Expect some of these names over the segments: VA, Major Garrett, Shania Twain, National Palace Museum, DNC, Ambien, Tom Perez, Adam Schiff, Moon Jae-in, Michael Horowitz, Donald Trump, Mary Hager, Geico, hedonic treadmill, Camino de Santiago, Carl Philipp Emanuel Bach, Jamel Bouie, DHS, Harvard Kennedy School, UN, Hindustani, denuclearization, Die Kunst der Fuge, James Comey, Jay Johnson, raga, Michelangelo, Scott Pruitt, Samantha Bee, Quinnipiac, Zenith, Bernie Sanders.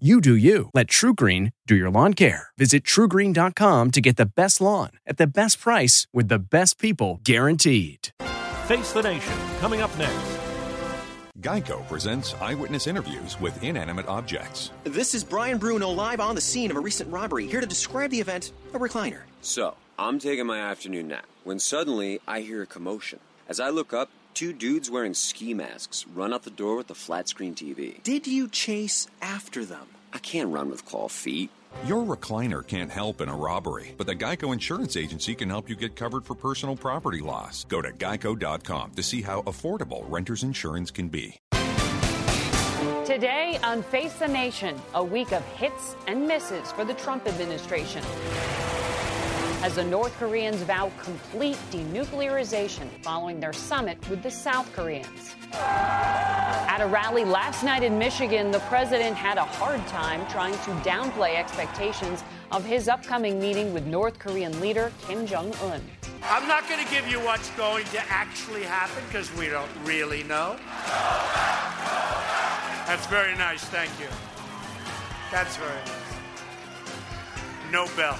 You do you. Let TruGreen do your lawn care. Visit TruGreen.com to get the best lawn at the best price with the best people guaranteed. Face the Nation, coming up next. Geico presents eyewitness interviews with inanimate objects. This is Brian Bruno live on the scene of a recent robbery, here to describe the event, a recliner. So, I'm taking my afternoon nap when suddenly I hear a commotion. As I look up, two dudes wearing ski masks run out the door with a flat-screen TV. Did you chase after them? I can't run with claw feet. Your recliner can't help in a robbery, but the Geico Insurance Agency can help you get covered for personal property loss. Go to geico.com to see how affordable renter's insurance can be. Today on Face the Nation, a week of hits and misses for the Trump administration, as the North Koreans vow complete denuclearization following their summit with the South Koreans. At a rally last night in Michigan, the president had a hard time trying to downplay expectations of his upcoming meeting with North Korean leader Kim Jong-un. I'm not going to give you what's going to actually happen because we don't really know. That's very nice, thank you. That's very nice. No bell.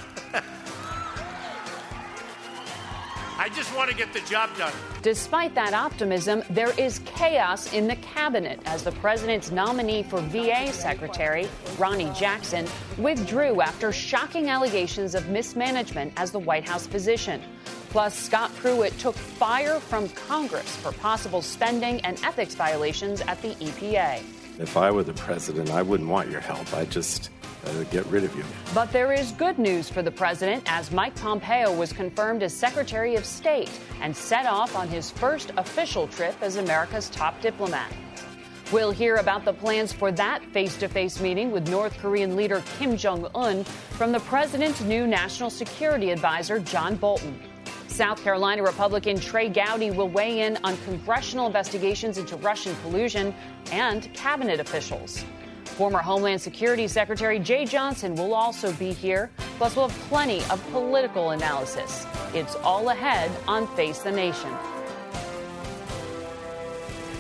I just want to get the job done. Despite that optimism, there is chaos in the cabinet as the president's nominee for VA Secretary, Ronnie Jackson, withdrew after shocking allegations of mismanagement as the White House position. Plus, Scott Pruitt took fire from Congress for possible spending and ethics violations at the EPA. If I were the president, I wouldn't want your help. I just... get rid of you. But there is good news for the president, as Mike Pompeo was confirmed as Secretary of State and set off on his first official trip as America's top diplomat. We'll hear about the plans for that face-to-face meeting with North Korean leader Kim Jong-un from the president's new national security advisor, John Bolton. South Carolina Republican Trey Gowdy will weigh in on congressional investigations into Russian collusion and cabinet officials. Former Homeland Security Secretary Jay Johnson will also be here. Plus, we'll have plenty of political analysis. It's all ahead on Face the Nation.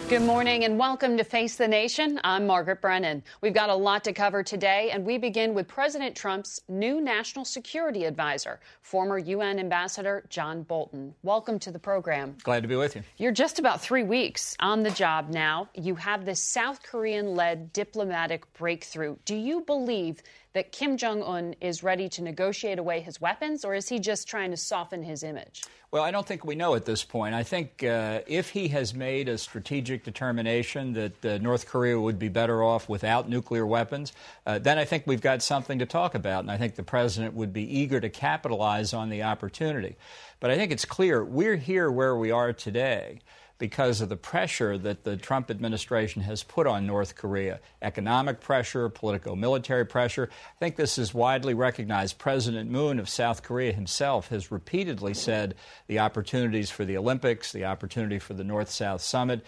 Good morning and welcome to Face the Nation. I'm Margaret Brennan. We've got a lot to cover today, and we begin with President Trump's new national security advisor, former UN Ambassador John Bolton. Welcome to the program. Glad to be with you. You're just about 3 weeks on the job now. You have this South Korean-led diplomatic breakthrough. Do you believe that Kim Jong-un is ready to negotiate away his weapons, or is he just trying to soften his image? Well, I don't think we know at this point. I think if he has made a strategic determination that North Korea would be better off without nuclear weapons, then I think we've got something to talk about, and I think the president would be eager to capitalize on the opportunity. But I think it's clear we're here where we are today because of the pressure that the Trump administration has put on North Korea. Economic pressure, politico-military pressure. I think this is widely recognized. President Moon of South Korea himself has repeatedly said the opportunities for the Olympics, the opportunity for the North-South Summit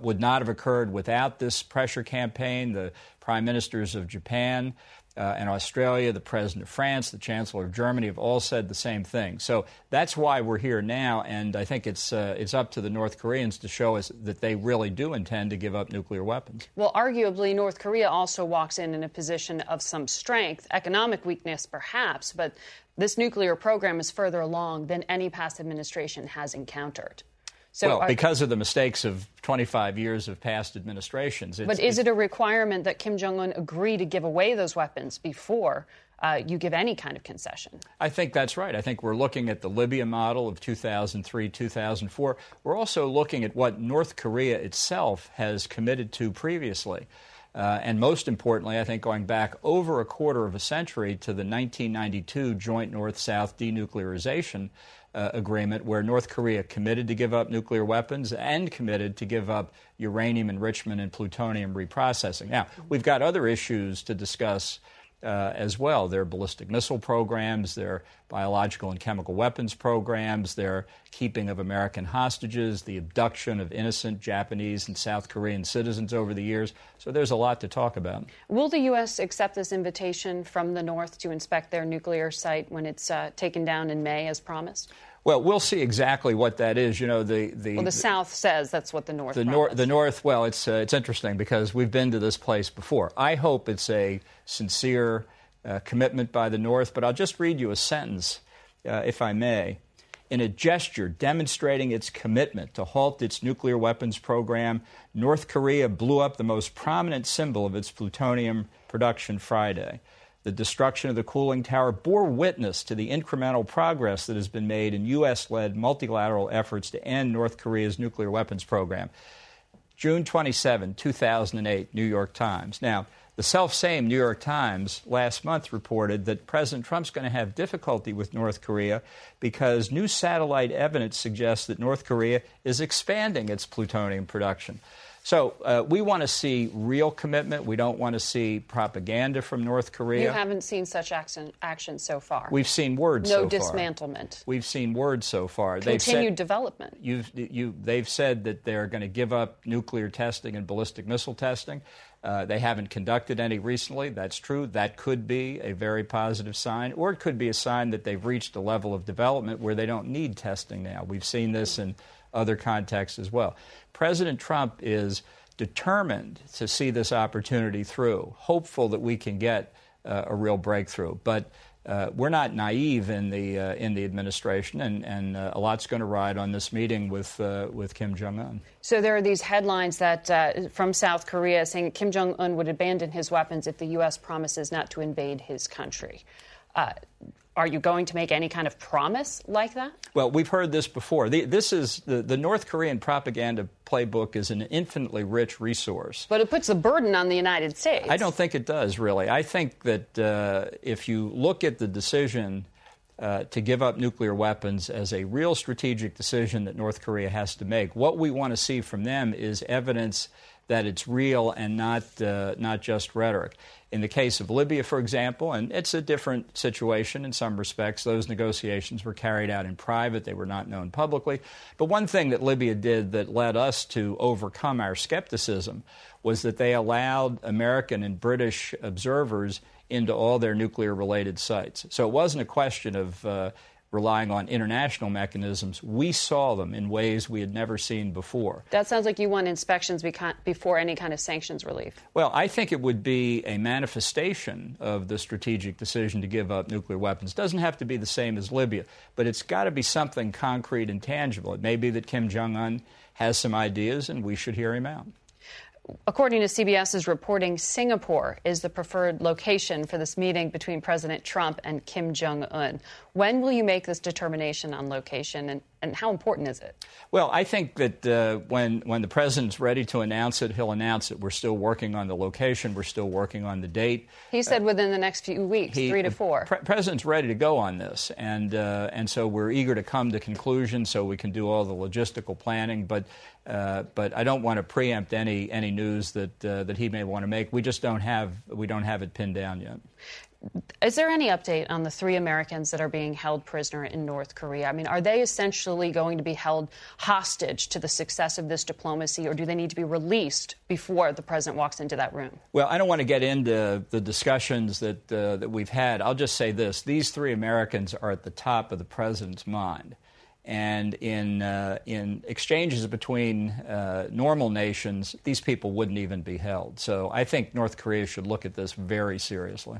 would not have occurred without this pressure campaign. The prime ministers of Japan and Australia, the president of France, the chancellor of Germany have all said the same thing. So that's why we're here now, and I think it's up to the North Koreans to show us that they really do intend to give up nuclear weapons. Well, arguably, North Korea also walks in a position of some strength, economic weakness perhaps, but this nuclear program is further along than any past administration has encountered. So well, because of the mistakes of 25 years of past administrations. But is it a requirement that Kim Jong-un agree to give away those weapons before you give any kind of concession? I think that's right. I think we're looking at the Libya model of 2003, 2004. We're also looking at what North Korea itself has committed to previously. And most importantly, I think going back over a quarter of a century to the 1992 joint North-South denuclearization agreement where North Korea committed to give up nuclear weapons and committed to give up uranium enrichment and plutonium reprocessing. Now, we've got other issues to discuss as well. Their ballistic missile programs, their biological and chemical weapons programs, their keeping of American hostages, the abduction of innocent Japanese and South Korean citizens over the years. So there's a lot to talk about. Will the U.S. accept this invitation from the North to inspect their nuclear site when it's taken down in May, as promised? Well, we'll see exactly what that is. You know, the South says that's what the North. The North. Well, it's interesting because we've been to this place before. I hope it's a sincere commitment by the North. But I'll just read you a sentence, if I may. In a gesture demonstrating its commitment to halt its nuclear weapons program, North Korea blew up the most prominent symbol of its plutonium production Friday. The destruction of the cooling tower bore witness to the incremental progress that has been made in U.S.-led multilateral efforts to end North Korea's nuclear weapons program. June 27, 2008, New York Times. Now, the self-same New York Times last month reported that President Trump's going to have difficulty with North Korea because new satellite evidence suggests that North Korea is expanding its plutonium production. So we want to see real commitment. We don't want to see propaganda from North Korea. You haven't seen such action so far. We've seen words so far. No dismantlement. We've seen words so far. Continued development. They've said that they're going to give up nuclear testing and ballistic missile testing. They haven't conducted any recently. That's true. That could be a very positive sign, or it could be a sign that they've reached a level of development where they don't need testing now. We've seen this in other contexts as well. President Trump is determined to see this opportunity through, hopeful that we can get a real breakthrough. But we're not naive in the administration, and a lot's going to ride on this meeting with Kim Jong-un. So there are these headlines that from South Korea saying Kim Jong-un would abandon his weapons if the U.S. promises not to invade his country. Are you going to make any kind of promise like that? Well, we've heard this before. This is the North Korean propaganda playbook is an infinitely rich resource. But it puts a burden on the United States. I don't think it does, really. I think that if you look at the decision to give up nuclear weapons as a real strategic decision that North Korea has to make, what we want to see from them is evidence that it's real and not just rhetoric. In the case of Libya, for example, and it's a different situation in some respects, those negotiations were carried out in private. They were not known publicly. But one thing that Libya did that led us to overcome our skepticism was that they allowed American and British observers into all their nuclear-related sites. So it wasn't a question of relying on international mechanisms. We saw them in ways we had never seen before. That sounds like you want inspections before any kind of sanctions relief. Well, I think it would be a manifestation of the strategic decision to give up nuclear weapons. It doesn't have to be the same as Libya, but it's got to be something concrete and tangible. It may be that Kim Jong-un has some ideas, and we should hear him out. According to CBS's reporting, Singapore is the preferred location for this meeting between President Trump and Kim Jong-un. When will you make this determination on location, and how important is it? Well, I think that when the president's ready to announce it, he'll announce it. We're still working on the location. We're still working on the date. He said within the next few weeks, 3 to 4. The president's ready to go on this, and so we're eager to come to conclusion so we can do all the logistical planning. But I don't want to preempt any news that he may want to make. We don't have it pinned down yet. Is there any update on the 3 Americans that are being held prisoner in North Korea? I mean, are they essentially going to be held hostage to the success of this diplomacy, or do they need to be released before the president walks into that room? Well, I don't want to get into the discussions that we've had. I'll just say this. These 3 Americans are at the top of the president's mind. And in exchanges between normal nations, these people wouldn't even be held. So I think North Korea should look at this very seriously.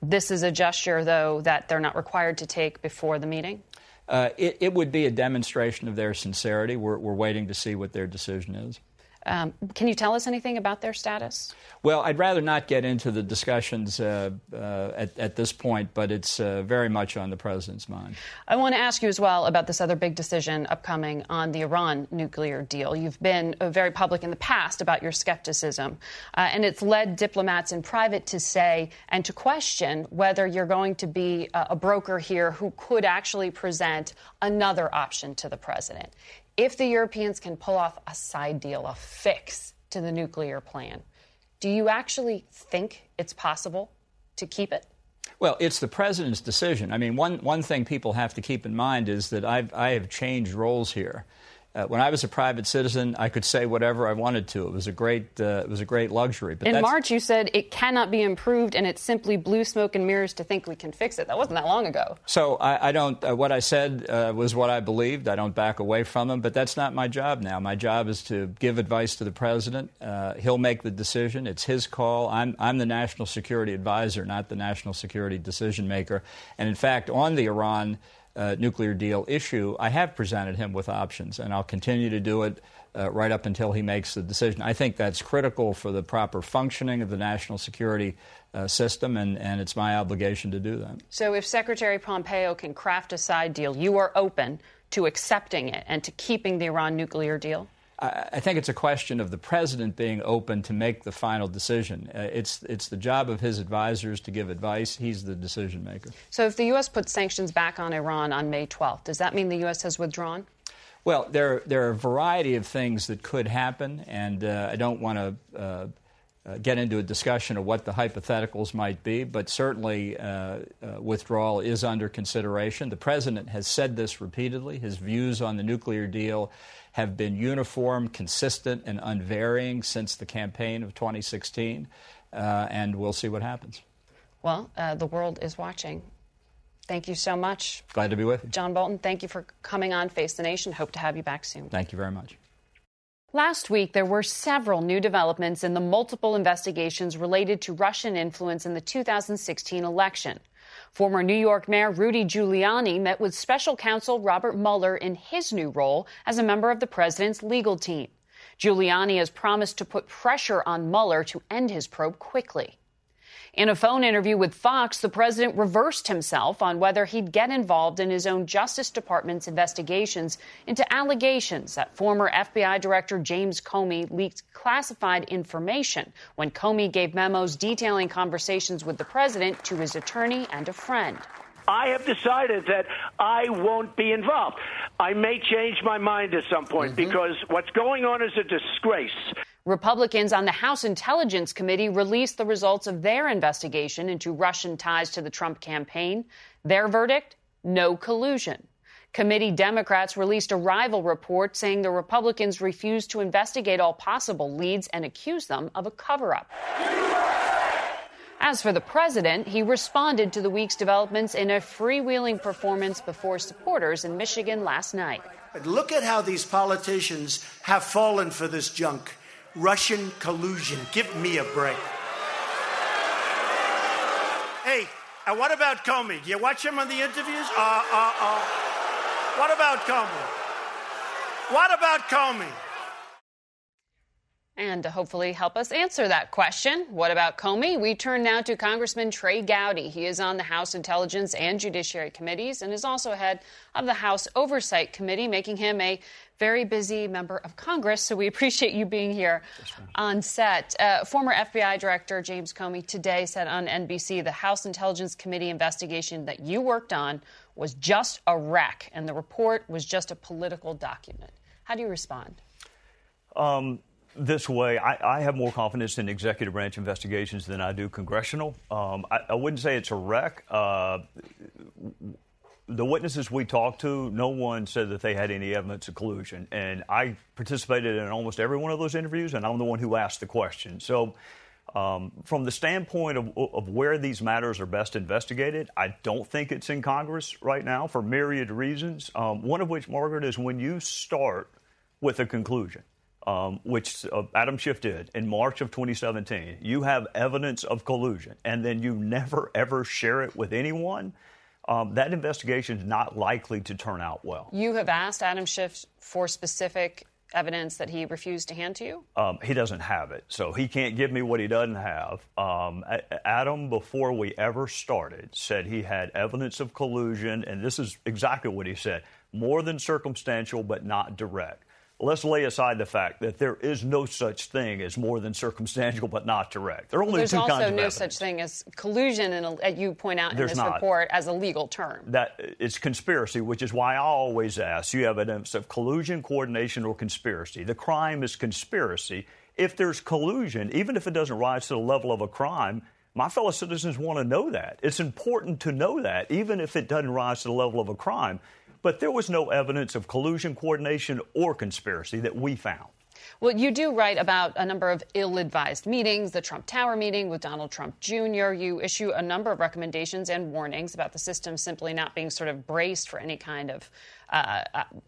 This is a gesture, though, that they're not required to take before the meeting? It would be a demonstration of their sincerity. We're waiting to see what their decision is. Can you tell us anything about their status? Well, I'd rather not get into the discussions at this point, but it's very much on the president's mind. I want to ask you as well about this other big decision upcoming on the Iran nuclear deal. You've been very public in the past about your skepticism, and it's led diplomats in private to say and to question whether you're going to be a broker here who could actually present another option to the president. If the Europeans can pull off a side deal, a fix to the nuclear plan, do you actually think it's possible to keep it? Well, it's the president's decision. I mean, one thing people have to keep in mind is that I have changed roles here. When I was a private citizen, I could say whatever I wanted to. It was a great, luxury. But in March, you said it cannot be improved, and it's simply blue smoke and mirrors to think we can fix it. That wasn't that long ago. So I don't. What I said was what I believed. I don't back away from them. But that's not my job now. My job is to give advice to the president. He'll make the decision. It's his call. I'm the national security advisor, not the national security decision maker. And in fact, on the Iran nuclear deal issue, I have presented him with options, and I'll continue to do it right up until he makes the decision. I think that's critical for the proper functioning of the national security system, and it's my obligation to do that. So if Secretary Pompeo can craft a side deal, you are open to accepting it and to keeping the Iran nuclear deal? I think it's a question of the president being open to make the final decision. It's the job of his advisors to give advice. He's the decision maker. So if the U.S. puts sanctions back on Iran on May 12th, does that mean the U.S. has withdrawn? Well, there are a variety of things that could happen, and I don't want to get into a discussion of what the hypotheticals might be, but certainly withdrawal is under consideration. The president has said this repeatedly. His views on the nuclear deal have been uniform, consistent, and unvarying since the campaign of 2016, and we'll see what happens. Well, the world is watching. Thank you so much. Glad to be with you. John Bolton, thank you for coming on Face the Nation. Hope to have you back soon. Thank you very much. Last week, there were several new developments in the multiple investigations related to Russian influence in the 2016 election. Former New York Mayor Rudy Giuliani met with special counsel Robert Mueller in his new role as a member of the president's legal team. Giuliani has promised to put pressure on Mueller to end his probe quickly. In a phone interview with Fox, the president reversed himself on whether he'd get involved in his own Justice Department's investigations into allegations that former FBI Director James Comey leaked classified information when Comey gave memos detailing conversations with the president to his attorney and a friend. I have decided that I won't be involved. I may change my mind at some point because what's going on is a disgrace. Republicans on the House Intelligence Committee released the results of their investigation into Russian ties to the Trump campaign. Their verdict? No collusion. Committee Democrats released a rival report saying the Republicans refused to investigate all possible leads and accused them of a cover-up. As for the president, he responded to the week's developments in a freewheeling performance before supporters in Michigan last night. Look at how these politicians have fallen for this junk. Russian collusion. Give me a break. Hey, and what about Comey? You watch him on the interviews? What about Comey? What about Comey? And to hopefully help us answer that question, what about Comey? We turn now to Congressman Trey Gowdy. He is on the House Intelligence and Judiciary Committees and is also head of the House Oversight Committee, making him a very busy member of Congress. So we appreciate you being here on set. Former FBI Director James Comey today said on NBC the House Intelligence Committee investigation that you worked on was just a wreck and the report was just a political document. How do you respond? This way, I have more confidence in executive branch investigations than I do congressional. I wouldn't say it's a wreck. The witnesses we talked to, no one said that they had any evidence of collusion. And I participated in almost every one of those interviews, and I'm the one who asked the question. So from the standpoint of where these matters are best investigated, I don't think it's in Congress right now for myriad reasons, one of which, Margaret, is when you start with a conclusion. Which Adam Schiff did in March of 2017. You have evidence of collusion, and then you never, ever share it with anyone. That investigation is not likely to turn out well. You have asked Adam Schiff for specific evidence that he refused to hand to you? He doesn't have it, so he can't give me what he doesn't have. Adam, before we ever started, said he had evidence of collusion, and this is exactly what he said, more than circumstantial but not direct. Let's lay aside the fact that there is no such thing as more than circumstantial but not direct. There are only two kinds of evidence. There's also no such thing as collusion, and you point out in this report, as a legal term. It's conspiracy, which is why I always ask, you have evidence of collusion, coordination, or conspiracy. The crime is conspiracy. If there's collusion, even if it doesn't rise to the level of a crime, my fellow citizens want to know that. It's important to know that, even if it doesn't rise to the level of a crime. But there was no evidence of collusion, coordination, or conspiracy that we found. Well, you do write about a number of ill-advised meetings, the Trump Tower meeting with Donald Trump Jr. You issue a number of recommendations and warnings about the system simply not being sort of braced for any kind of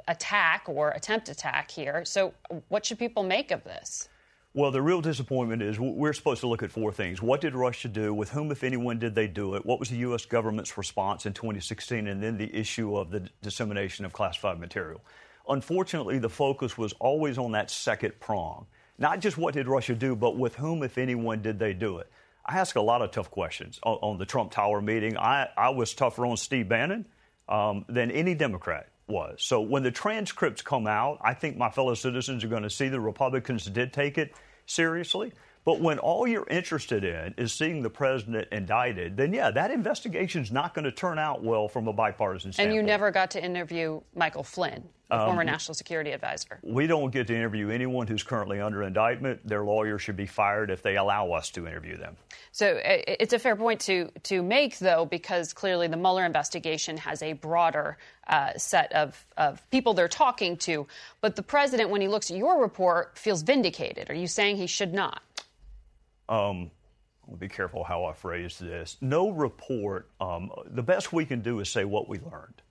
attack or attack here. So what should people make of this? Well, the real disappointment is we're supposed to look at four things. What did Russia do? With whom, if anyone, did they do it? What was the U.S. government's response in 2016? And then the issue of the dissemination of classified material. Unfortunately, the focus was always on that second prong. Not just what did Russia do, but with whom, if anyone, did they do it? I ask a lot of tough questions on the Trump Tower meeting. I was tougher on Steve Bannon than any Democrat was. So when the transcripts come out, I think my fellow citizens are going to see the Republicans did take it seriously. But when all you're interested in is seeing the president indicted, then, yeah, that investigation's not going to turn out well from a bipartisan standpoint. And you never got to interview Michael Flynn, the former national security advisor. We don't get to interview anyone who's currently under indictment. Their lawyers should be fired if they allow us to interview them. So it's a fair point to make, though, because clearly the Mueller investigation has a broader set of people they're talking to. But the president, when he looks at your report, feels vindicated. Are you saying he should not? I'll be careful how I phrase this. No report. The best we can do is say what we learned.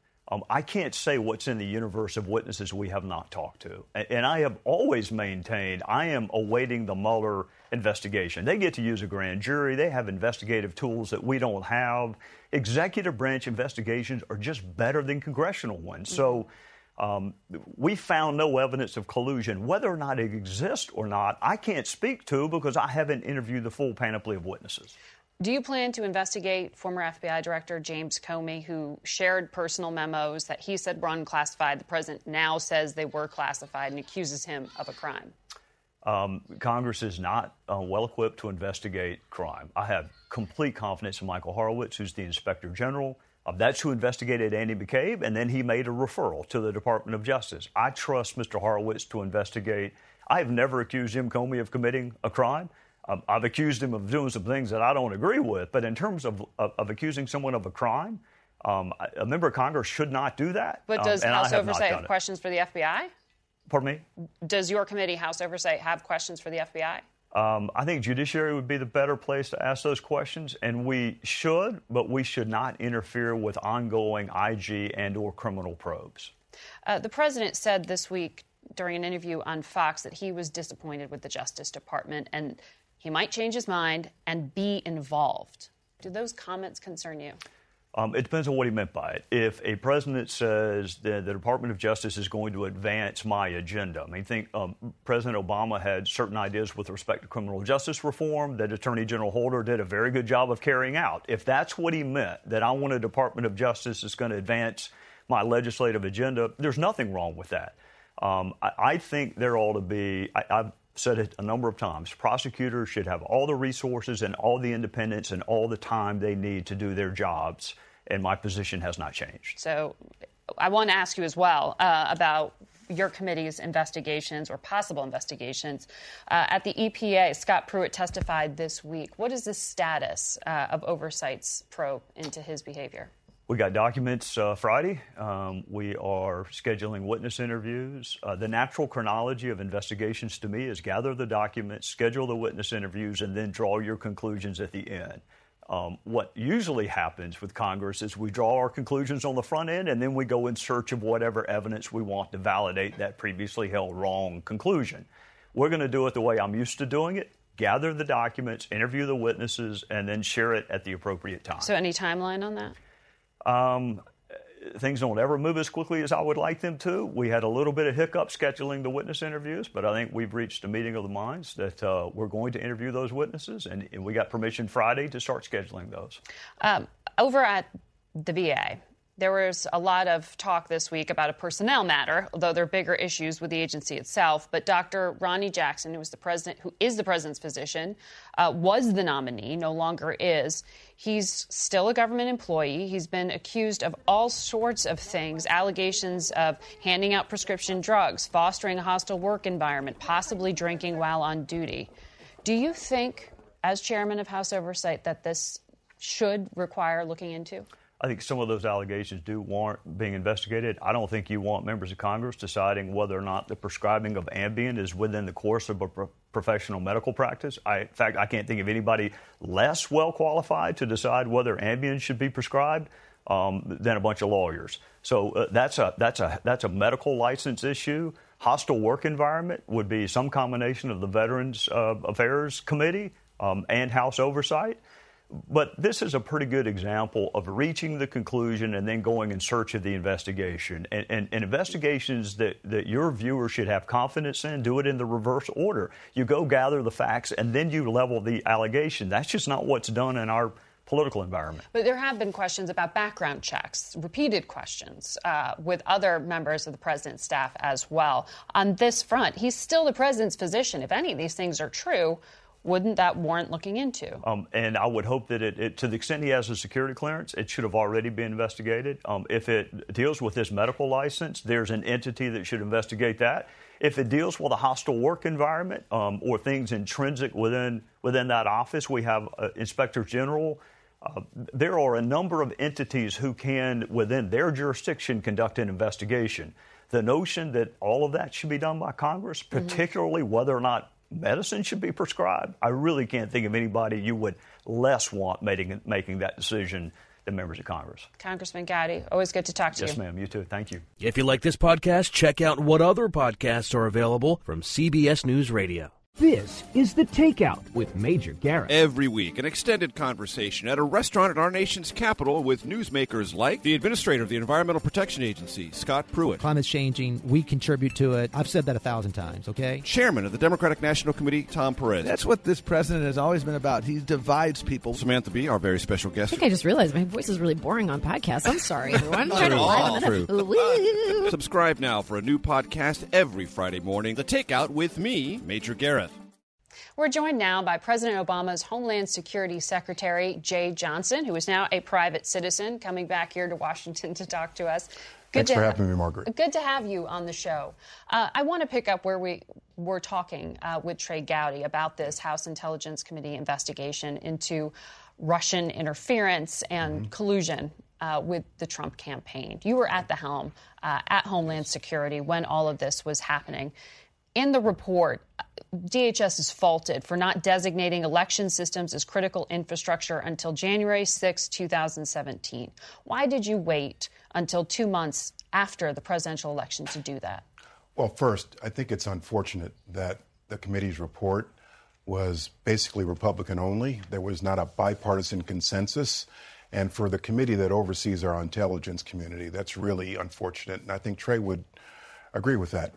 I can't say what's in the universe of witnesses we have not talked to. And I have always maintained I am awaiting the Mueller investigation. They get to use a grand jury. They have investigative tools that we don't have. Executive branch investigations are just better than congressional ones. Mm-hmm. So we found no evidence of collusion. Whether or not it exists or not, I can't speak to because I haven't interviewed the full panoply of witnesses. Do you plan to investigate former FBI Director James Comey, who shared personal memos that he said were unclassified? The president now says they were classified and accuses him of a crime. Congress is not well-equipped to investigate crime. I have complete confidence in Michael Horowitz, who's the Inspector General. That's who investigated Andy McCabe, and then he made a referral to the Department of Justice. I trust Mr. Horowitz to investigate. I have never accused Jim Comey of committing a crime. I've accused him of doing some things that I don't agree with. But in terms of accusing someone of a crime, a member of Congress should not do that. But does House Oversight have questions for the FBI? Pardon me? Does your committee, House Oversight, have questions for the FBI? I think judiciary would be the better place to ask those questions, and we should, but we should not interfere with ongoing IG and or criminal probes. The president said this week during an interview on Fox that he was disappointed with the Justice Department and he might change his mind and be involved. Do those comments concern you? It depends on what he meant by it. If a president says that the Department of Justice is going to advance my agenda, I mean, think President Obama had certain ideas with respect to criminal justice reform that Attorney General Holder did a very good job of carrying out. If that's what he meant, that I want a Department of Justice that's going to advance my legislative agenda, there's nothing wrong with that. I think there ought to be, I've said it a number of times, prosecutors should have all the resources and all the independence and all the time they need to do their jobs, and my position has not changed. So I want to ask you as well about your committee's investigations or possible investigations. At the EPA, Scott Pruitt testified this week. What is the status of Oversight's probe into his behavior? We got documents Friday. We are scheduling witness interviews. The natural chronology of investigations to me is gather the documents, schedule the witness interviews, and then draw your conclusions at the end. What usually happens with Congress is we draw our conclusions on the front end, and then we go in search of whatever evidence we want to validate that previously held wrong conclusion. We're going to do it the way I'm used to doing it. Gather the documents, interview the witnesses, and then share it at the appropriate time. So any timeline on that? things don't ever move as quickly as I would like them to. We had a little bit of hiccup scheduling the witness interviews, but I think we've reached a meeting of the minds that we're going to interview those witnesses, and we got permission Friday to start scheduling those. Over at the VA, there was a lot of talk this week about a personnel matter, although there are bigger issues with the agency itself. But Dr. Ronnie Jackson, who is the president's physician, was the nominee, no longer is. He's still a government employee. He's been accused of all sorts of things, allegations of handing out prescription drugs, fostering a hostile work environment, possibly drinking while on duty. Do you think, as chairman of House Oversight, that this should require looking into? I think some of those allegations do warrant being investigated. I don't think you want members of Congress deciding whether or not the prescribing of Ambien is within the course of a professional medical practice. In fact, I can't think of anybody less well qualified to decide whether Ambien should be prescribed than a bunch of lawyers. So that's a medical license issue. Hostile work environment would be some combination of the Veterans Affairs Committee and House Oversight. But this is a pretty good example of reaching the conclusion and then going in search of the investigation. And investigations that your viewer should have confidence in, do it in the reverse order. You go gather the facts, and then you level the allegation. That's just not what's done in our political environment. But there have been questions about background checks, repeated questions, with other members of the president's staff as well. On this front, he's still the president's physician. If any of these things are true, wouldn't that warrant looking into? And I would hope that it, to the extent he has a security clearance, it should have already been investigated. If it deals with his medical license, there's an entity that should investigate that. If it deals with a hostile work environment or things intrinsic within that office, we have Inspector General. There are a number of entities who can, within their jurisdiction, conduct an investigation. The notion that all of that should be done by Congress, particularly whether or not medicine should be prescribed, I really can't think of anybody you would less want making that decision than members of Congress. Congressman Gowdy, always good to talk to you. Yes, ma'am. You too. Thank you. If you like this podcast, check out what other podcasts are available from CBS News Radio. This is The Takeout with Major Garrett. Every week, an extended conversation at a restaurant in our nation's capital with newsmakers like the administrator of the Environmental Protection Agency, Scott Pruitt. Climate's changing. We contribute to it. I've said that 1,000 times, okay? Chairman of the Democratic National Committee, Tom Perez. That's what this president has always been about. He divides people. Samantha Bee, our very special guest. I think I just realized my voice is really boring on podcasts. I'm sorry, everyone. All true. Subscribe now for a new podcast every Friday morning. The Takeout with me, Major Garrett. We're joined now by President Obama's Homeland Security Secretary, Jay Johnson, who is now a private citizen, coming back here to Washington to talk to us. Thanks for having me, Margaret. Good to have you on the show. I want to pick up where we were talking with Trey Gowdy about this House Intelligence Committee investigation into Russian interference and collusion with the Trump campaign. You were at the helm at Homeland Security when all of this was happening. In the report, DHS is faulted for not designating election systems as critical infrastructure until January 6, 2017. Why did you wait until 2 months after the presidential election to do that? Well, first, I think it's unfortunate that the committee's report was basically Republican only. There was not a bipartisan consensus. And for the committee that oversees our intelligence community, that's really unfortunate. And I think Trey would agree with that.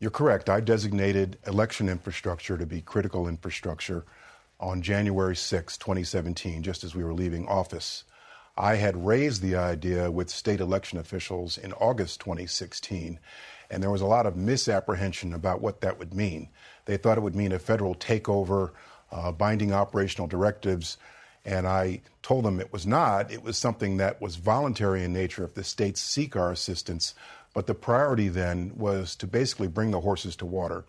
You're correct. I designated election infrastructure to be critical infrastructure on January 6, 2017, just as we were leaving office. I had raised the idea with state election officials in August 2016, and there was a lot of misapprehension about what that would mean. They thought it would mean a federal takeover, binding operational directives, and I told them it was not. It was something that was voluntary in nature if the states seek our assistance. But the priority then was to basically bring the horses to water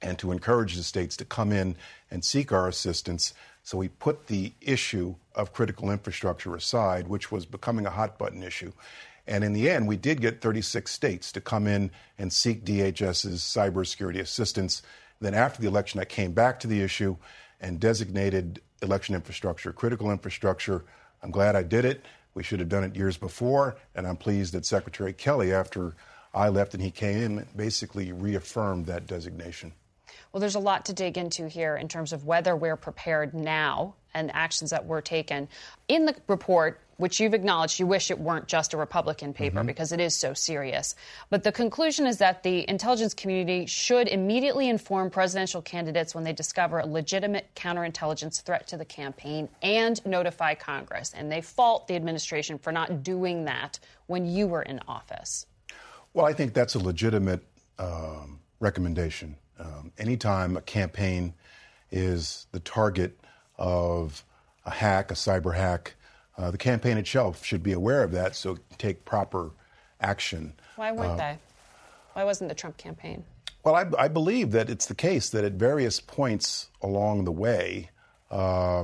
and to encourage the states to come in and seek our assistance. So we put the issue of critical infrastructure aside, which was becoming a hot button issue. And in the end, we did get 36 states to come in and seek DHS's cybersecurity assistance. Then after the election, I came back to the issue and designated election infrastructure critical infrastructure. I'm glad I did it. We should have done it years before, and I'm pleased that Secretary Kelly, after I left and he came in, basically reaffirmed that designation. Well, there's a lot to dig into here in terms of whether we're prepared now and actions that were taken. In the report, which you've acknowledged you wish it weren't just a Republican paper because it is so serious. But the conclusion is that the intelligence community should immediately inform presidential candidates when they discover a legitimate counterintelligence threat to the campaign and notify Congress. And they fault the administration for not doing that when you were in office. Well, I think that's a legitimate recommendation. Anytime a campaign is the target of a hack, a cyber hack, the campaign itself should be aware of that, so take proper action. Why weren't they? Why wasn't the Trump campaign? Well, I believe that it's the case that at various points along the way, the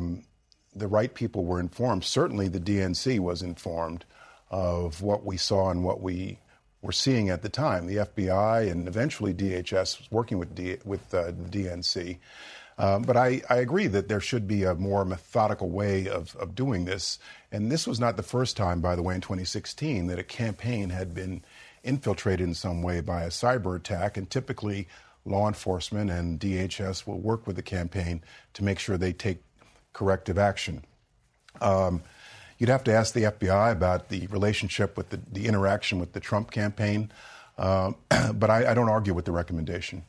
right people were informed. Certainly the DNC was informed of what we saw and what we were seeing at the time. The FBI and eventually DHS was working with the DNC. But I agree that there should be a more methodical way of doing this. And this was not the first time, by the way, in 2016, that a campaign had been infiltrated in some way by a cyber attack. And typically, law enforcement and DHS will work with the campaign to make sure they take corrective action. You'd have to ask the FBI about the relationship with the interaction with the Trump campaign. But I don't argue with the recommendation.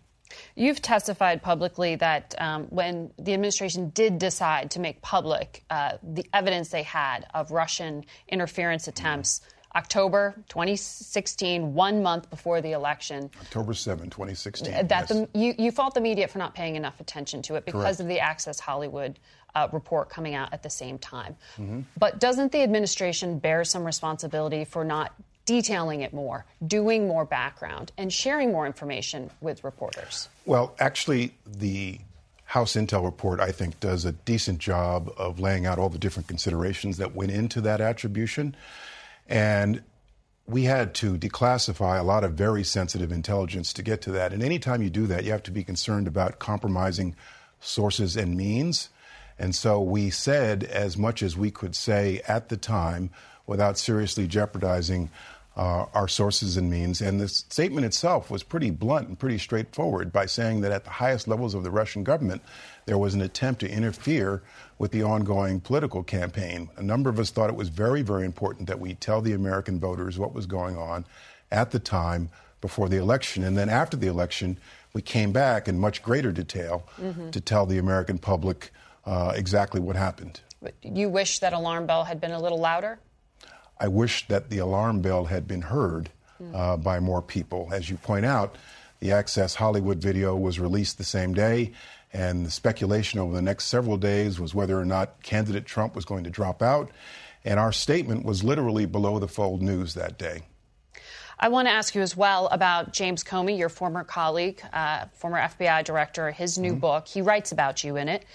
You've testified publicly that when the administration did decide to make public the evidence they had of Russian interference attempts, October 2016, 1 month before the election. October 7, 2016. That yes. You fault the media for not paying enough attention to it because of the Access Hollywood report coming out at the same time. But doesn't the administration bear some responsibility for not detailing it more, doing more background, and sharing more information with reporters? Well, actually, the House Intel report, I think, does a decent job of laying out all the different considerations that went into that attribution. And we had to declassify a lot of very sensitive intelligence to get to that. And any time you do that, you have to be concerned about compromising sources and means. And so we said as much as we could say at the time without seriously jeopardizing our sources and means. And the statement itself was pretty blunt and pretty straightforward by saying that at the highest levels of the Russian government, there was an attempt to interfere with the ongoing political campaign. A number of us thought it was very, very important that we tell the American voters what was going on at the time before the election. And then after the election, we came back in much greater detail to tell the American public exactly what happened. But you wish that alarm bell had been a little louder? I wish that the alarm bell had been heard by more people. As you point out, the Access Hollywood video was released the same day, and the speculation over the next several days was whether or not candidate Trump was going to drop out. And our statement was literally below the fold news that day. I want to ask you as well about James Comey, your former colleague, former FBI director, his new book. He writes about you in it.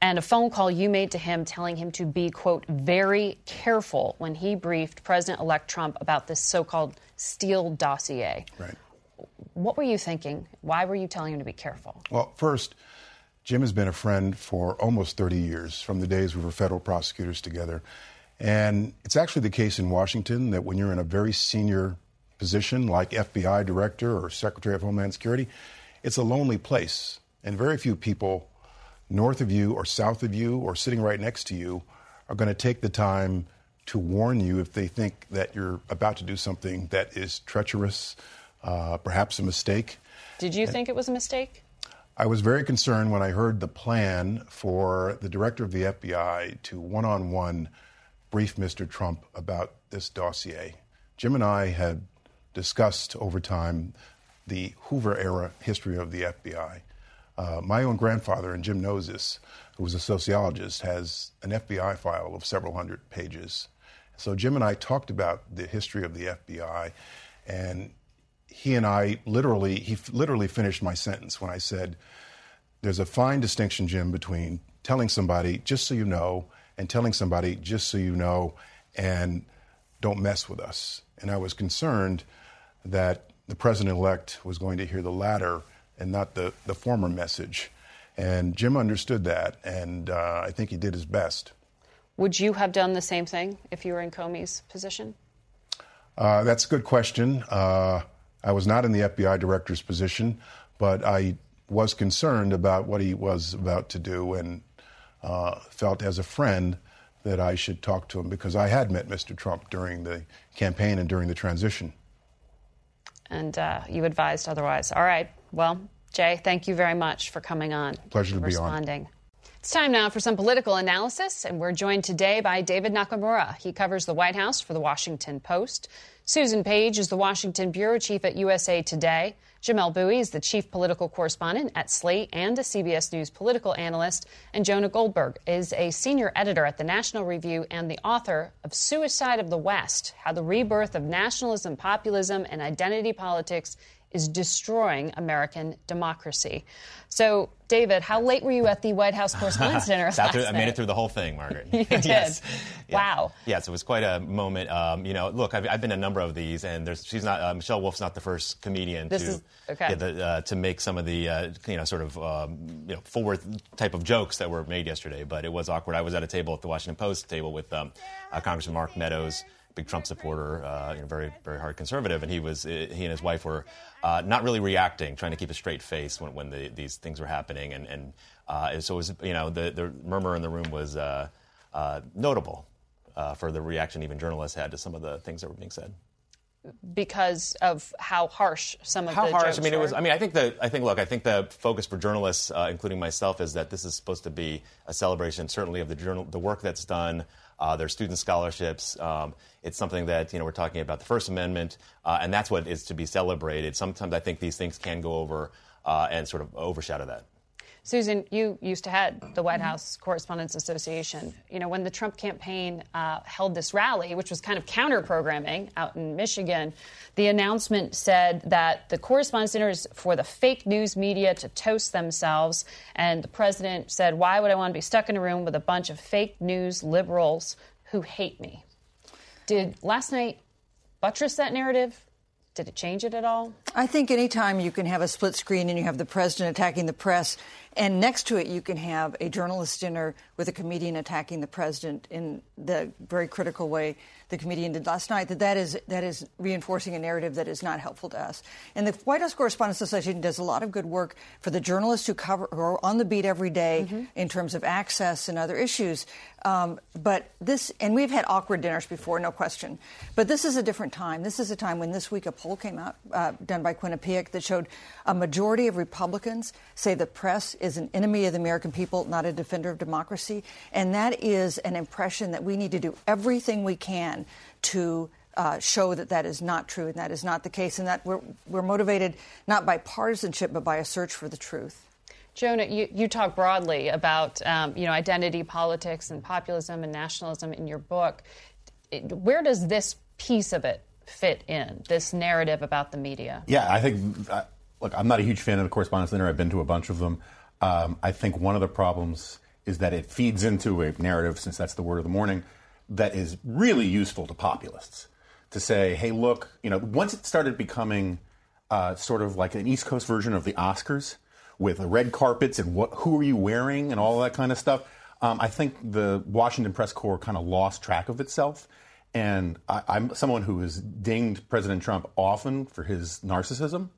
And a phone call you made to him telling him to be, quote, very careful when he briefed President-elect Trump about this so-called Steele dossier. Right. What were you thinking? Why were you telling him to be careful? Well, first, Jim has been a friend for almost 30 years, from the days we were federal prosecutors together. And it's actually the case in Washington that when you're in a very senior position, like FBI director or Secretary of Homeland Security, it's a lonely place. And very few people north of you or south of you or sitting right next to you are going to take the time to warn you if they think that you're about to do something that is treacherous, perhaps a mistake. Did you think it was a mistake? I was very concerned when I heard the plan for the director of the FBI to one-on-one brief Mr. Trump about this dossier. Jim and I had discussed over time the Hoover-era history of the FBI. My own grandfather, and Jim knows this, who was a sociologist, has an FBI file of several hundred pages. So Jim and I talked about the history of the FBI, and he literally finished my sentence when I said, there's a fine distinction, Jim, between telling somebody, just so you know, and telling somebody, just so you know, and don't mess with us. And I was concerned that the president-elect was going to hear the latter and not the former message. And Jim understood that, and I think he did his best. Would you have done the same thing if you were in Comey's position? That's a good question. I was not in the FBI director's position, but I was concerned about what he was about to do and felt as a friend that I should talk to him, because I had met Mr. Trump during the campaign and during the transition. And you advised otherwise. All right. Well, Jay, thank you very much for coming on. Pleasure to be on. Responding. It's time now for some political analysis, and we're joined today by David Nakamura. He covers the White House for The Washington Post. Susan Page is the Washington bureau chief at USA Today. Jamel Bouie is the chief political correspondent at Slate and a CBS News political analyst. And Jonah Goldberg is a senior editor at the National Review and the author of Suicide of the West: How the Rebirth of Nationalism, Populism, and Identity Politics is Destroying American Democracy. So, David, how late were you at the White House Correspondents' Dinner last night? I made it through the whole thing, Margaret. You did. Yes. Yeah. Wow. Yes, it was quite a moment. You know, look, I've been a number of these, and she's not Michelle Wolf's not the first comedian to make some of the forward type of jokes that were made yesterday. But it was awkward. I was at a table at the Washington Post table with Congressman Mark Meadows, big Trump supporter, very, very hard conservative, and he and his wife were not really reacting, trying to keep a straight face when these things were happening, and so it was, the murmur in the room was notable for the reaction even journalists had to some of the things that were being said. Because of how harsh jokes were. I think the focus for journalists, including myself, is that this is supposed to be a celebration, certainly of the work that's done. Their student scholarships. It's something that, we're talking about the First Amendment, and that's what is to be celebrated. Sometimes I think these things can go over and sort of overshadow that. Susan, you used to head the White House Correspondents Association. When the Trump campaign held this rally, which was kind of counter-programming out in Michigan, the announcement said that the Correspondents' Dinner is for the fake news media to toast themselves. And the president said, "Why would I want to be stuck in a room with a bunch of fake news liberals who hate me?" Did last night buttress that narrative? Did it change it at all? I think any time you can have a split screen and you have the president attacking the press, and next to it you can have a journalist dinner with a comedian attacking the president in the very critical way the comedian did last night, that is reinforcing a narrative that is not helpful to us. And the White House Correspondents Association does a lot of good work for the journalists who are on the beat every day in terms of access and other issues. But we've had awkward dinners before, no question. But this is a different time. This is a time when this week a poll came out done by Quinnipiac that showed a majority of Republicans say the press is an enemy of the American people, not a defender of democracy. And that is an impression that we need to do everything we can to show that is not true and that is not the case, and that we're motivated not by partisanship but by a search for the truth. Jonah, you talk broadly about identity politics and populism and nationalism in your book. Where does this piece of it fit in, this narrative about the media? Yeah, I think, I'm not a huge fan of the Correspondents' Dinner. I've been to a bunch of them. I think one of the problems is that it feeds into a narrative, since that's the word of the morning, that is really useful to populists to say, hey, look, once it started becoming sort of like an East Coast version of the Oscars, with the red carpets and who are you wearing and all that kind of stuff, I think the Washington Press Corps kind of lost track of itself. And I'm someone who has dinged President Trump often for his narcissism.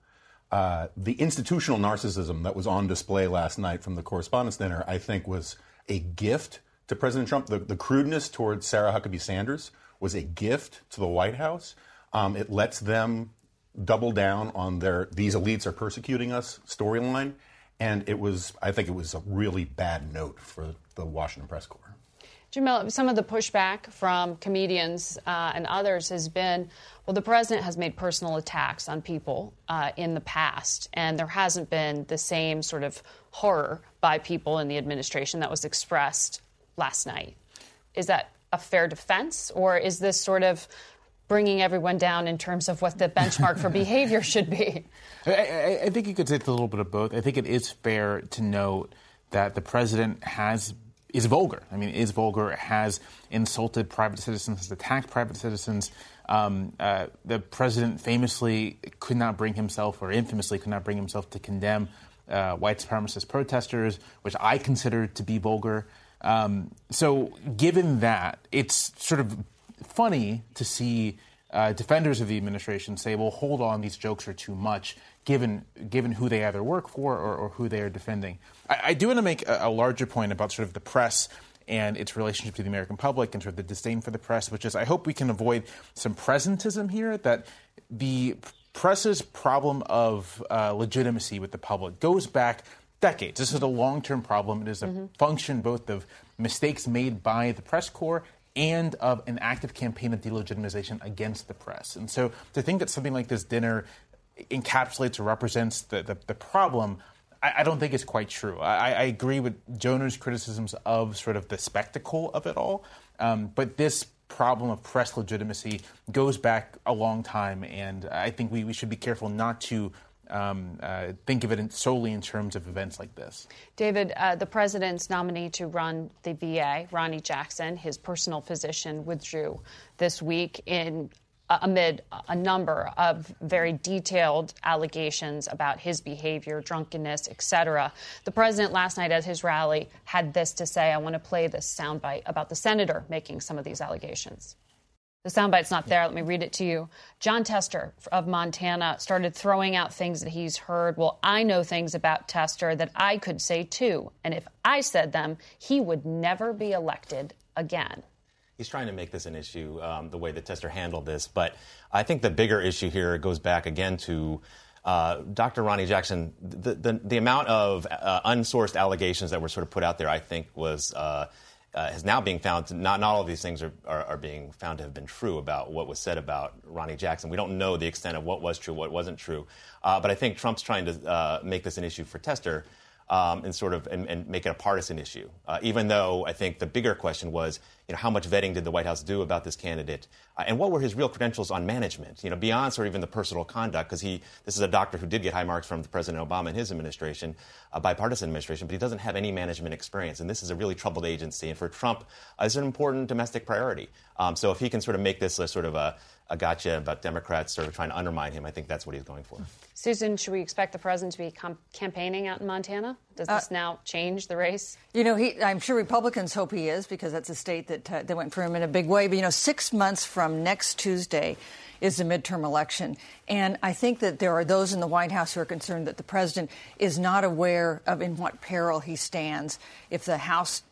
The institutional narcissism that was on display last night from the Correspondents' Dinner, I think, was a gift to President Trump. The crudeness towards Sarah Huckabee Sanders was a gift to the White House. It lets them double down on their "these elites are persecuting us" storyline. And I think it was a really bad note for the Washington Press Corps. Jamel, some of the pushback from comedians and others has been, well, the president has made personal attacks on people in the past, and there hasn't been the same sort of horror by people in the administration that was expressed last night. Is that a fair defense, or is this sort of bringing everyone down in terms of what the benchmark for behavior should be? I think you could say it's a little bit of both. I think it is fair to note that the president is vulgar, has insulted private citizens, has attacked private citizens. The president infamously could not bring himself to condemn white supremacist protesters, which I consider to be vulgar. So given that, it's sort of funny to see defenders of the administration say, well, hold on, these jokes are too much, given who they either work for or who they are defending. I do want to make a larger point about sort of the press and its relationship to the American public and sort of the disdain for the press, which is, I hope we can avoid some presentism here, that the press's problem of legitimacy with the public goes back decades. This is a long-term problem. It is a function both of mistakes made by the press corps and of an active campaign of delegitimization against the press. And so to think that something like this dinner encapsulates or represents the problem, I don't think it's quite true. I agree with Jonah's criticisms of sort of the spectacle of it all, but this problem of press legitimacy goes back a long time, and I think we should be careful not to think of it solely in terms of events like this. David, the president's nominee to run the VA, Ronnie Jackson, his personal physician, withdrew this week amid a number of very detailed allegations about his behavior, drunkenness, et cetera. The president last night at his rally had this to say. I want to play this soundbite about the senator making some of these allegations. The soundbite's not there. Let me read it to you. John Tester of Montana started throwing out things that he's heard. Well, I know things about Tester that I could say, too. And if I said them, he would never be elected again. He's trying to make this an issue, the way that Tester handled this. But I think the bigger issue here goes back again to Dr. Ronnie Jackson. The amount of unsourced allegations that were sort of put out there, I think, was... is now being found to not all of these things are being found to have been true about what was said about Ronnie Jackson. We don't know the extent of what was true, what wasn't true. But I think Trump's trying to make this an issue for Tester and make it a partisan issue, even though I think the bigger question was, how much vetting did the White House do about this candidate? And what were his real credentials on management, beyond sort of even the personal conduct? Because this is a doctor who did get high marks from President Obama and his administration, a bipartisan administration, but he doesn't have any management experience. And this is a really troubled agency. And for Trump, it's an important domestic priority. So if he can sort of make this a sort of a gotcha about Democrats sort of trying to undermine him, I think that's what he's going for. Susan, should we expect the president to be campaigning out in Montana? Does this now change the race? I'm sure Republicans hope he is, because that's a state that went for him in a big way. But, 6 months from next Tuesday is the midterm election. And I think that there are those in the White House who are concerned that the president is not aware of in what peril he stands if the House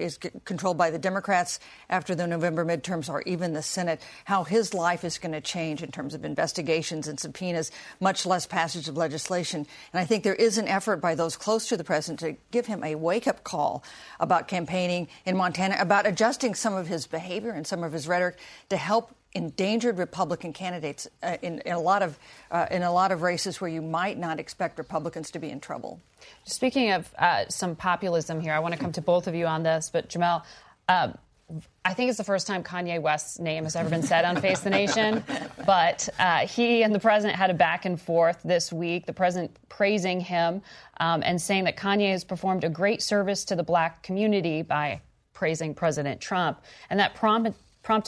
is controlled by the Democrats after the November midterms, or even the Senate, how his life is going to change in terms of investigations and subpoenas, much less passage of legislation. And I think there is an effort by those close to the president to give him a wake-up call about campaigning in Montana, about adjusting some of his behavior and some of his rhetoric to help endangered Republican candidates in a lot of races where you might not expect Republicans to be in trouble. Speaking of some populism here, I want to come to both of you on this, but Jamel, I think it's the first time Kanye West's name has ever been said on Face the Nation, but he and the president had a back and forth this week, the president praising him and saying that Kanye has performed a great service to the black community by praising President Trump, and that prompted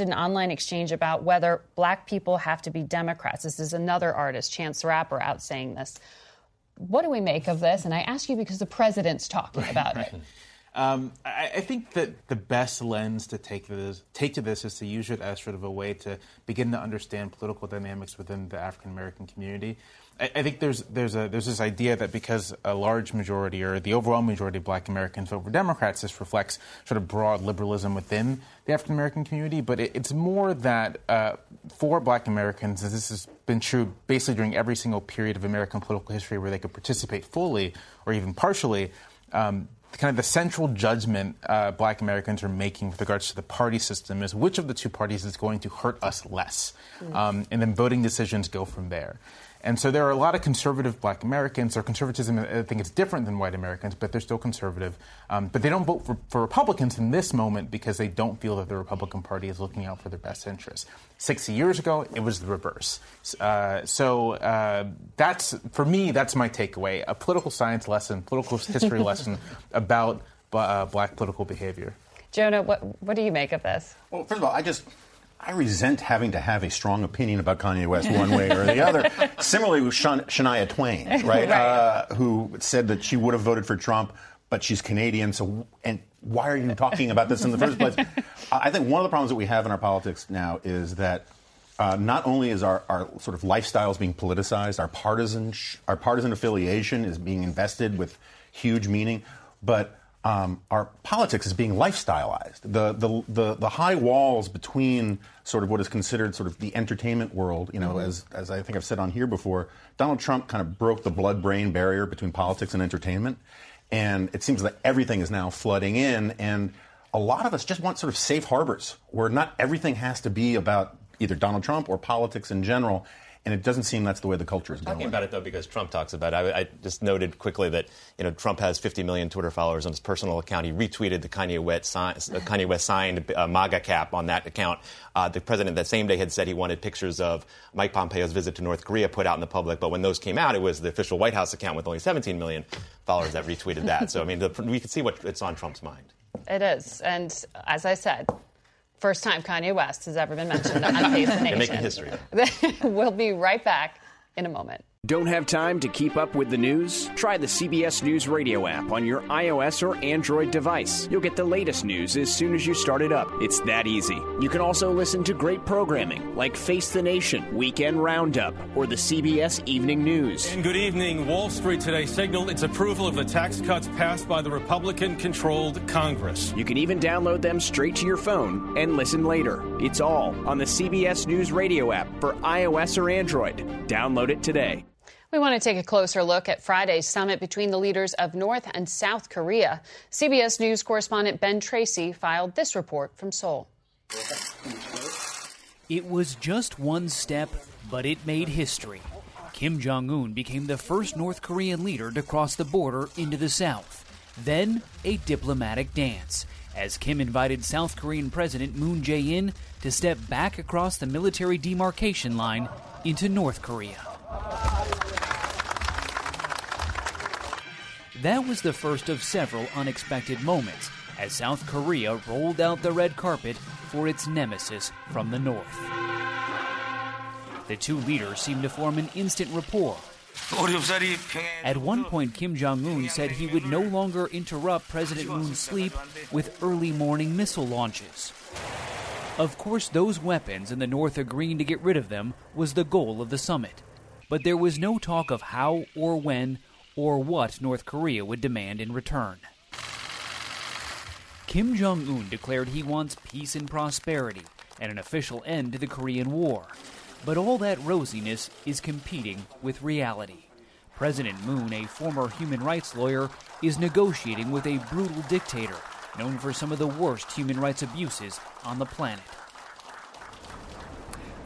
an online exchange about whether black people have to be Democrats. This is another artist, Chance Rapper, out saying this. What do we make of this? And I ask you because the president's talking about it. I think that the best lens to take to this is to use it as sort of a way to begin to understand political dynamics within the African-American community. I think there's this idea that because a large majority or the overall majority of black Americans vote for Democrats, this reflects sort of broad liberalism within the African-American community. But it's more that for black Americans, and this has been true basically during every single period of American political history where they could participate fully or even partially, kind of the central judgment black Americans are making with regards to the party system is which of the two parties is going to hurt us less. And then voting decisions go from there. And so there are a lot of conservative black Americans. Their conservatism, I think, is different than white Americans, but they're still conservative. But they don't vote for Republicans in this moment because they don't feel that the Republican Party is looking out for their best interests. 60 years ago, it was the reverse. That's my takeaway, a political science lesson, political history lesson about black political behavior. Jonah, what do you make of this? Well, first of all, I resent having to have a strong opinion about Kanye West one way or the other. Similarly with Shania Twain, right? Who said that she would have voted for Trump, but she's Canadian, and why are you talking about this in the first place? I think one of the problems that we have in our politics now is that not only is our sort of lifestyles being politicized, our partisan affiliation is being invested with huge meaning, but our politics is being lifestylized. The high walls between sort of what is considered sort of the entertainment world, you know, as I think I've said on here before, Donald Trump kind of broke the blood-brain barrier between politics and entertainment. And it seems like everything is now flooding in. And a lot of us just want sort of safe harbors where not everything has to be about either Donald Trump or politics in general. And it doesn't seem that's the way the culture is going. Talking about it, though, because Trump talks about it. I just noted quickly that, you know, Trump has 50 million Twitter followers on his personal account. He retweeted the Kanye West signed MAGA cap on that account. The president that same day had said he wanted pictures of Mike Pompeo's visit to North Korea put out in the public. But when those came out, it was the official White House account with only 17 million followers that retweeted that. So, I mean, we can see what's on Trump's mind. It is. And as I said, first time Kanye West has ever been mentioned on Face the Nation. You're making history. We'll be right back in a moment. Don't have time to keep up with the news? Try the CBS News Radio app on your iOS or Android device. You'll get the latest news as soon as you start it up. It's that easy. You can also listen to great programming like Face the Nation, Weekend Roundup, or the CBS Evening News. And good evening. Wall Street today signaled its approval of the tax cuts passed by the Republican-controlled Congress. You can even download them straight to your phone and listen later. It's all on the CBS News Radio app for iOS or Android. Download it today. We want to take a closer look at Friday's summit between the leaders of North and South Korea. CBS News correspondent Ben Tracy filed this report from Seoul. It was just one step, but it made history. Kim Jong-un became the first North Korean leader to cross the border into the South. Then a diplomatic dance, as Kim invited South Korean President Moon Jae-in to step back across the military demarcation line into North Korea. That was the first of several unexpected moments as South Korea rolled out the red carpet for its nemesis from the north. The two leaders seemed to form an instant rapport. At one point, Kim Jong-un said he would no longer interrupt President Moon's sleep with early morning missile launches. Of course, those weapons and the North agreeing to get rid of them was the goal of the summit. But there was no talk of how or when or what North Korea would demand in return. Kim Jong-un declared he wants peace and prosperity and an official end to the Korean War. But all that rosiness is competing with reality. President Moon, a former human rights lawyer, is negotiating with a brutal dictator known for some of the worst human rights abuses on the planet.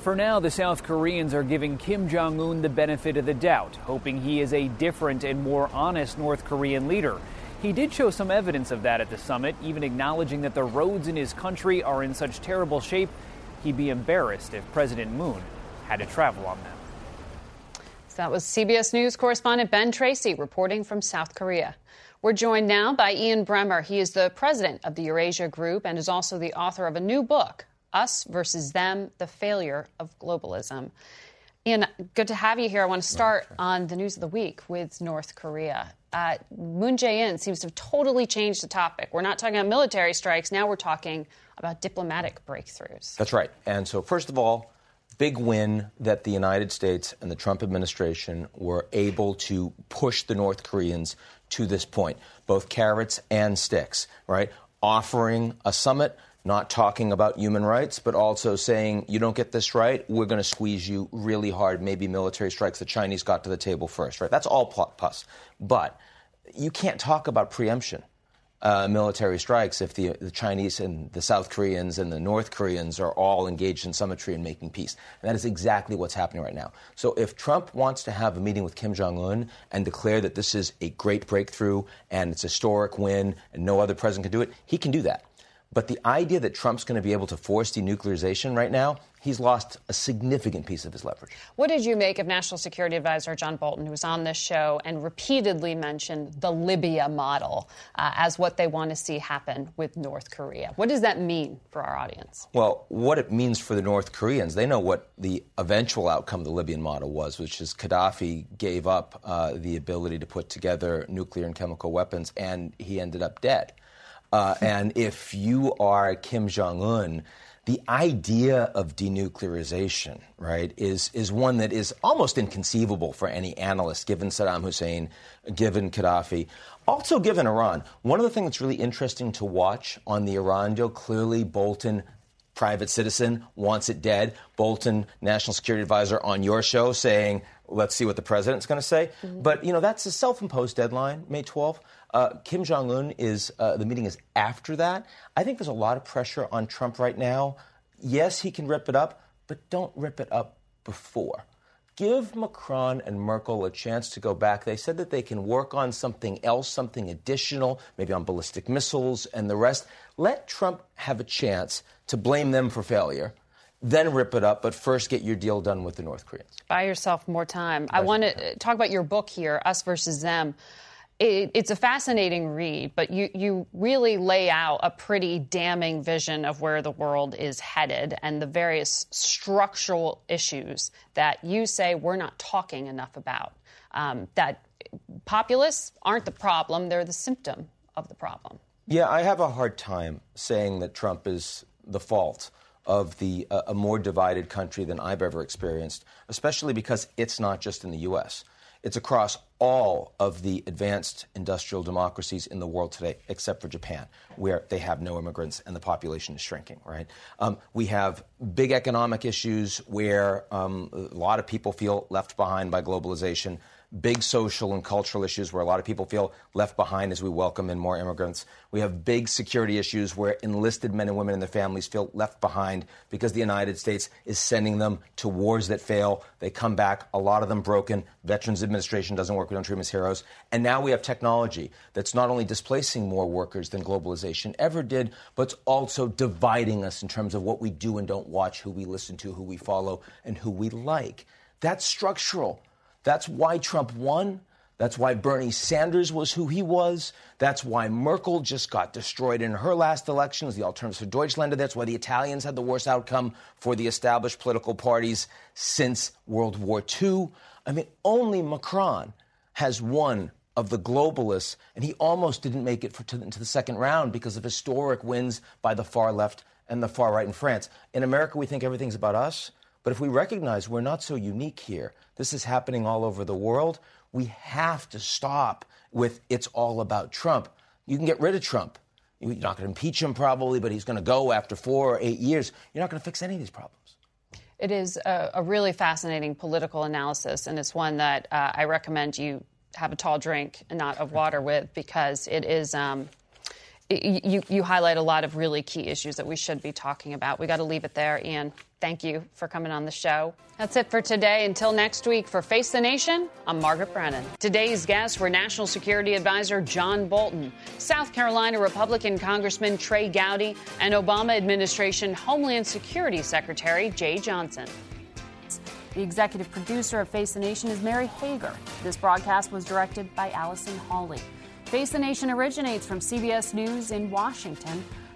For now, the South Koreans are giving Kim Jong-un the benefit of the doubt, hoping he is a different and more honest North Korean leader. He did show some evidence of that at the summit, even acknowledging that the roads in his country are in such terrible shape, he'd be embarrassed if President Moon had to travel on them. So that was CBS News correspondent Ben Tracy reporting from South Korea. We're joined now by Ian Bremmer. He is the president of the Eurasia Group and is also the author of a new book, Us versus Them, The Failure of Globalism. Ian, good to have you here. I want to start on the news of the week with North Korea. Moon Jae-in seems to have totally changed the topic. We're not talking about military strikes. Now we're talking about diplomatic breakthroughs. That's right. And so, first of all, big win that the United States and the Trump administration were able to push the North Koreans to this point, both carrots and sticks, right? Offering a summit, not talking about human rights, but also saying, you don't get this right, we're going to squeeze you really hard, maybe military strikes. The Chinese got to the table first, right? That's all plot puss. But you can't talk about preemption, military strikes, if the Chinese and the South Koreans and the North Koreans are all engaged in symmetry and making peace. And that is exactly what's happening right now. So if Trump wants to have a meeting with Kim Jong-un and declare that this is a great breakthrough and it's a historic win and no other president can do it, he can do that. But the idea that Trump's going to be able to force denuclearization right now, he's lost a significant piece of his leverage. What did you make of National Security Advisor John Bolton, who was on this show and repeatedly mentioned the Libya model as what they want to see happen with North Korea? What does that mean for our audience? Well, what it means for the North Koreans, they know what the eventual outcome of the Libyan model was, which is Gaddafi gave up the ability to put together nuclear and chemical weapons, and he ended up dead. And if you are Kim Jong-un, the idea of denuclearization, right, is one that is almost inconceivable for any analyst, given Saddam Hussein, given Gaddafi, also given Iran. One of the things that's really interesting to watch on the Iran deal, clearly Bolton, private citizen, wants it dead. Bolton, national security advisor, on your show saying, let's see what the president's going to say. Mm-hmm. But, you know, that's a self-imposed deadline, May 12th. Kim Jong-un is, the meeting is after that. I think there's a lot of pressure on Trump right now. Yes, he can rip it up, but don't rip it up before. Give Macron and Merkel a chance to go back. They said that they can work on something else, something additional, maybe on ballistic missiles and the rest. Let Trump have a chance to blame them for failure. Then rip it up, but first get your deal done with the North Koreans. Buy yourself more time. I want to talk about your book here, Us Versus Them. It's a fascinating read, but you really lay out a pretty damning vision of where the world is headed and the various structural issues that you say we're not talking enough about. That populists aren't the problem, they're the symptom of the problem. Yeah, I have a hard time saying that Trump is the fault of the a more divided country than I've ever experienced, especially because it's not just in the U.S. It's across all of the advanced industrial democracies in the world today, except for Japan, where they have no immigrants and the population is shrinking, right? We have big economic issues where a lot of people feel left behind by globalization, big social and cultural issues where a lot of people feel left behind as we welcome in more immigrants. We have big security issues where enlisted men and women and their families feel left behind because the United States is sending them to wars that fail. They come back, a lot of them broken. Veterans Administration doesn't work. We don't treat them as heroes. And now we have technology that's not only displacing more workers than globalization ever did, but it's also dividing us in terms of what we do and don't watch, who we listen to, who we follow, and who we like. That's structural. That's why Trump won. That's why Bernie Sanders was who he was. That's why Merkel just got destroyed in her last election as the Alternative for Deutschland. That's why the Italians had the worst outcome for the established political parties since World War II. I mean, only Macron has won of the globalists, and he almost didn't make it to the second round because of historic wins by the far left and the far right in France. In America, we think everything's about us, but if we recognize we're not so unique here, this is happening all over the world, we have to stop with it's all about Trump. You can get rid of Trump. You're not going to impeach him probably, but he's going to go after 4 or 8 years. You're not going to fix any of these problems. It is a really fascinating political analysis, and it's one that I recommend you have a tall drink and not of water with, because it is you highlight a lot of really key issues that we should be talking about. We got to leave it there. Ian, thank you for coming on the show. That's it for today. Until next week, for Face the Nation, I'm Margaret Brennan. Today's guests were National Security Advisor John Bolton, South Carolina Republican Congressman Trey Gowdy, and Obama administration Homeland Security Secretary Jay Johnson. The executive producer of Face the Nation is Mary Hager. This broadcast was directed by Allison Hawley. Face the Nation originates from CBS News in Washington.